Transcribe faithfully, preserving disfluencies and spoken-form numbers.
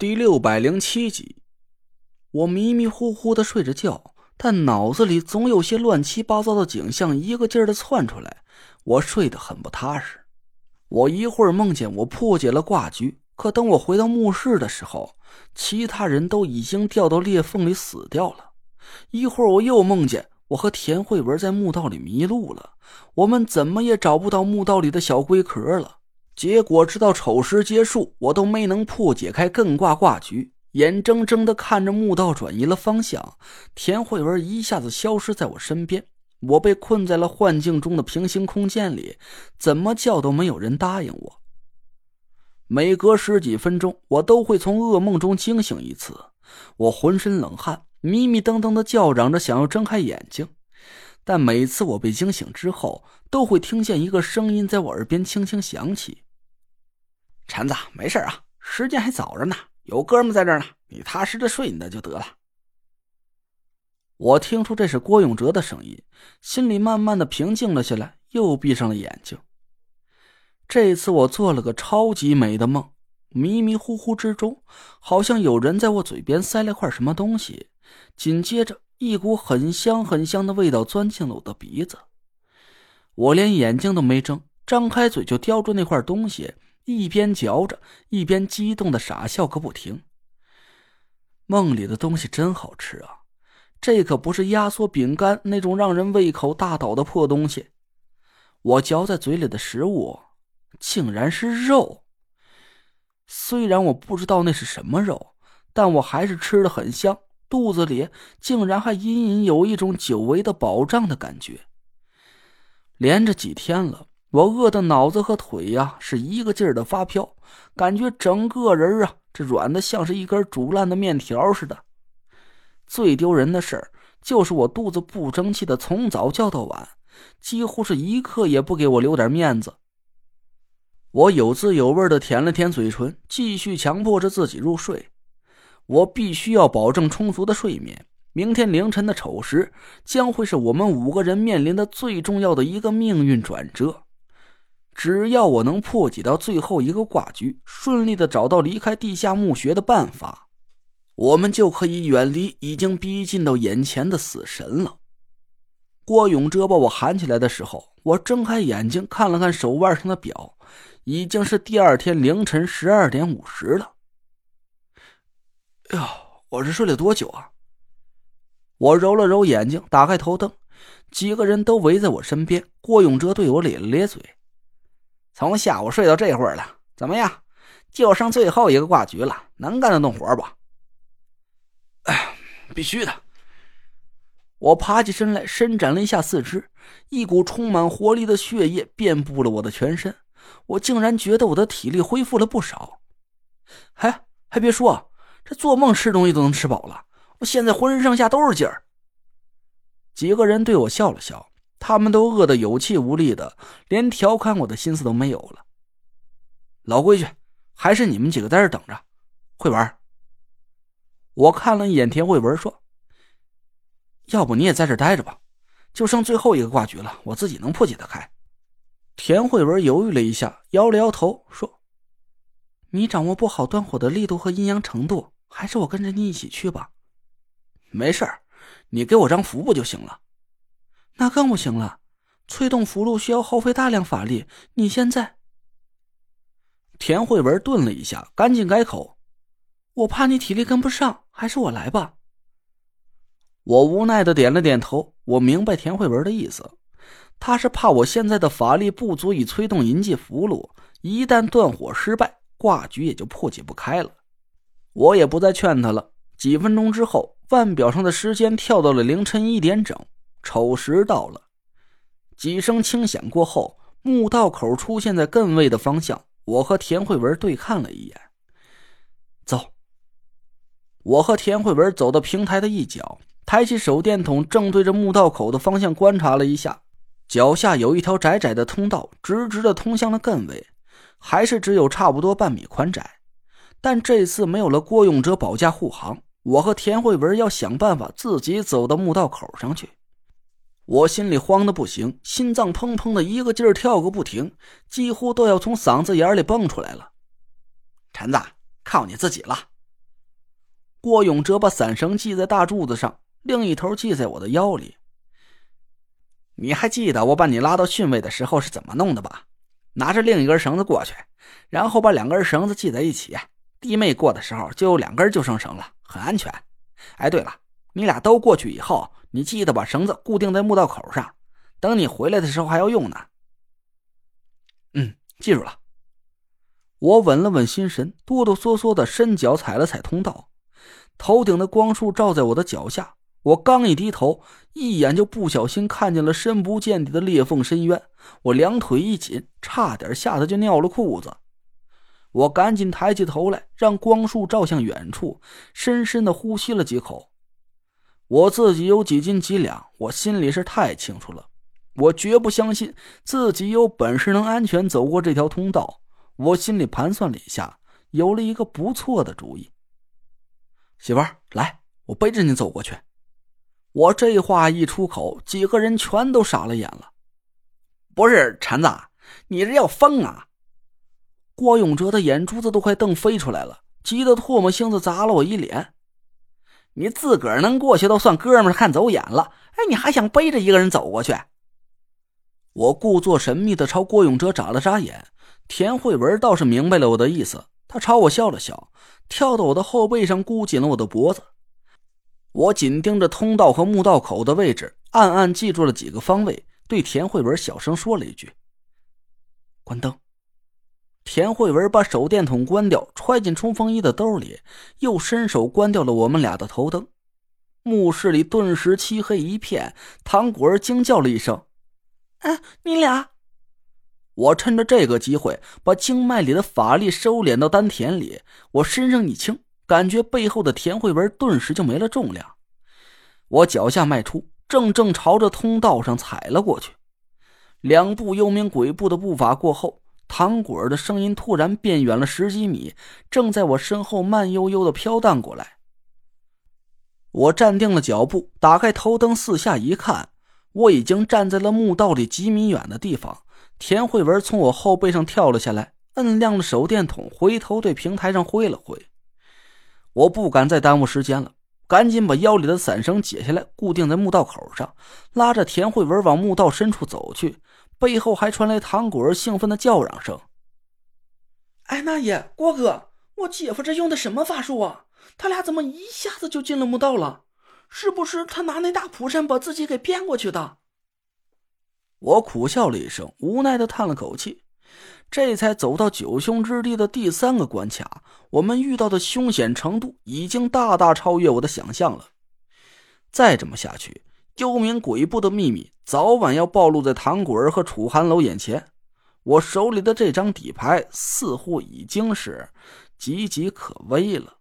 第六百零七集，我迷迷糊糊的睡着觉，但脑子里总有些乱七八糟的景象一个劲儿的窜出来，我睡得很不踏实。我一会儿梦见我破解了挂局，可等我回到墓室的时候，其他人都已经掉到裂缝里死掉了。一会儿我又梦见我和田慧文在墓道里迷路了，我们怎么也找不到墓道里的小龟壳了。结果直到丑时结束，我都没能破解开艮卦卦局，眼睁睁地看着墓道转移了方向，田慧文一下子消失在我身边，我被困在了幻境中的平行空间里，怎么叫都没有人答应我。每隔十几分钟，我都会从噩梦中惊醒一次，我浑身冷汗，迷迷瞪瞪地叫嚷着想要睁开眼睛，但每次我被惊醒之后，都会听见一个声音在我耳边轻轻响起。蝉子，没事啊，时间还早着呢，有哥们在这儿呢，你踏实的睡你的就得了。我听出这是郭永哲的声音，心里慢慢的平静了下来，又闭上了眼睛。这次我做了个超级美的梦，迷迷糊糊之中，好像有人在我嘴边塞了块什么东西，紧接着一股很香很香的味道钻进了我的鼻子，我连眼睛都没睁，张开嘴就叼住那块东西，一边嚼着一边激动的傻笑个不停。梦里的东西真好吃啊，这可不是压缩饼干那种让人胃口大倒的破东西，我嚼在嘴里的食物竟然是肉。虽然我不知道那是什么肉，但我还是吃得很香，肚子里竟然还隐隐有一种久违的饱胀的感觉。连着几天了，我饿的脑子和腿呀、啊、是一个劲儿的发飘，感觉整个人啊这软的像是一根煮烂的面条似的。最丢人的事儿就是我肚子不争气的从早叫到晚，几乎是一刻也不给我留点面子。我有滋有味的舔了舔嘴唇，继续强迫着自己入睡。我必须要保证充足的睡眠，明天凌晨的丑时将会是我们五个人面临的最重要的一个命运转折。只要我能破解到最后一个卦局，顺利的找到离开地下墓穴的办法，我们就可以远离已经逼近到眼前的死神了。郭永哲把我喊起来的时候，我睁开眼睛看了看手腕上的表，已经是第二天凌晨十二点五十了。哎呦，我是睡了多久啊？我揉了揉眼睛，打开头灯，几个人都围在我身边，郭永哲对我咧了咧嘴。从下午睡到这会儿了，怎么样？就剩最后一个卦局了，能干得动活不？哎，必须的。我爬起身来，伸展了一下四肢，一股充满活力的血液遍布了我的全身，我竟然觉得我的体力恢复了不少。还还别说，这做梦吃东西都能吃饱了，我现在浑身上下都是劲儿。几个人对我笑了笑，他们都饿得有气无力的，连调侃我的心思都没有了。老规矩，还是你们几个在这等着。慧文，我看了一眼田慧文说，要不你也在这待着吧，就剩最后一个卦局了，我自己能破解得开。田慧文犹豫了一下，摇了摇头说，你掌握不好端火的力度和阴阳程度，还是我跟着你一起去吧。没事儿，你给我张符不就行了。那更不行了，催动符箓需要耗费大量法力，你现在。田慧文顿了一下，赶紧改口，我怕你体力跟不上，还是我来吧。我无奈的点了点头，我明白田慧文的意思，他是怕我现在的法力不足以催动银祭符箓，一旦断火失败，卦局也就破解不开了。我也不再劝他了，几分钟之后，腕表上的时间跳到了凌晨一点整。丑时到了，几声轻响过后，墓道口出现在艮位的方向，我和田慧文对看了一眼。走。我和田慧文走到平台的一角，抬起手电筒，正对着墓道口的方向观察了一下，脚下有一条窄窄的通道，直直的通向了艮位，还是只有差不多半米宽窄。但这次没有了郭永哲保驾护航，我和田慧文要想办法自己走到墓道口上去。我心里慌得不行，心脏砰砰的一个劲儿跳个不停，几乎都要从嗓子眼里蹦出来了。陈子，靠你自己了，郭永哲把伞绳系在大柱子上，另一头系在我的腰里。你还记得我把你拉到训位的时候是怎么弄的吧？拿着另一根绳子过去，然后把两根绳子系在一起，弟妹过的时候就有两根救生绳了，很安全。哎，对了，你俩都过去以后，你记得把绳子固定在墓道口上，等你回来的时候还要用呢。嗯，记住了。我稳了稳心神，哆哆嗦嗦的伸脚踩了踩通道。头顶的光束照在我的脚下，我刚一低头，一眼就不小心看见了深不见底的裂缝深渊。我两腿一紧，差点吓得就尿了裤子。我赶紧抬起头来，让光束照向远处，深深的呼吸了几口。我自己有几斤几两，我心里是太清楚了。我绝不相信自己有本事能安全走过这条通道。我心里盘算了一下，有了一个不错的主意。媳妇儿，来，我背着你走过去。我这话一出口，几个人全都傻了眼了。不是，馋子，你这要疯啊！郭永哲的眼珠子都快瞪飞出来了，急得唾沫星子砸了我一脸。你自个儿能过去都算哥们儿看走眼了，哎，你还想背着一个人走过去？我故作神秘地朝郭永哲眨了眨眼。田慧文倒是明白了我的意思，他朝我笑了笑，跳到我的后背上，箍紧了我的脖子。我紧盯着通道和墓道口的位置，暗暗记住了几个方位，对田慧文小声说了一句：关灯。田慧文把手电筒关掉，揣进冲锋衣的兜里，又伸手关掉了我们俩的头灯。墓室里顿时漆黑一片，唐果儿惊叫了一声：啊，你俩！我趁着这个机会，把经脉里的法力收敛到丹田里，我身上一轻，感觉背后的田慧文顿时就没了重量。我脚下迈出，正正朝着通道上踩了过去。两步幽冥鬼步的步伐过后，唐果儿的声音突然变远了十几米，正在我身后慢悠悠地飘荡过来。我站定了脚步，打开头灯四下一看，我已经站在了墓道里几米远的地方。田慧文从我后背上跳了下来，摁亮了手电筒，回头对平台上挥了挥。我不敢再耽误时间了，赶紧把腰里的伞绳解下来，固定在墓道口上，拉着田慧文往墓道深处走去。背后还传来唐果儿兴奋的叫嚷声：哎，那也，郭哥，我姐夫这用的什么法术啊？他俩怎么一下子就进了墓道了？是不是他拿那大蒲扇把自己给变过去的？我苦笑了一声，无奈地叹了口气。这才走到九凶之地的第三个关卡，我们遇到的凶险程度已经大大超越我的想象了。再这么下去，幽冥鬼部的秘密早晚要暴露在唐果儿和楚寒楼眼前。我手里的这张底牌似乎已经是岌岌可危了。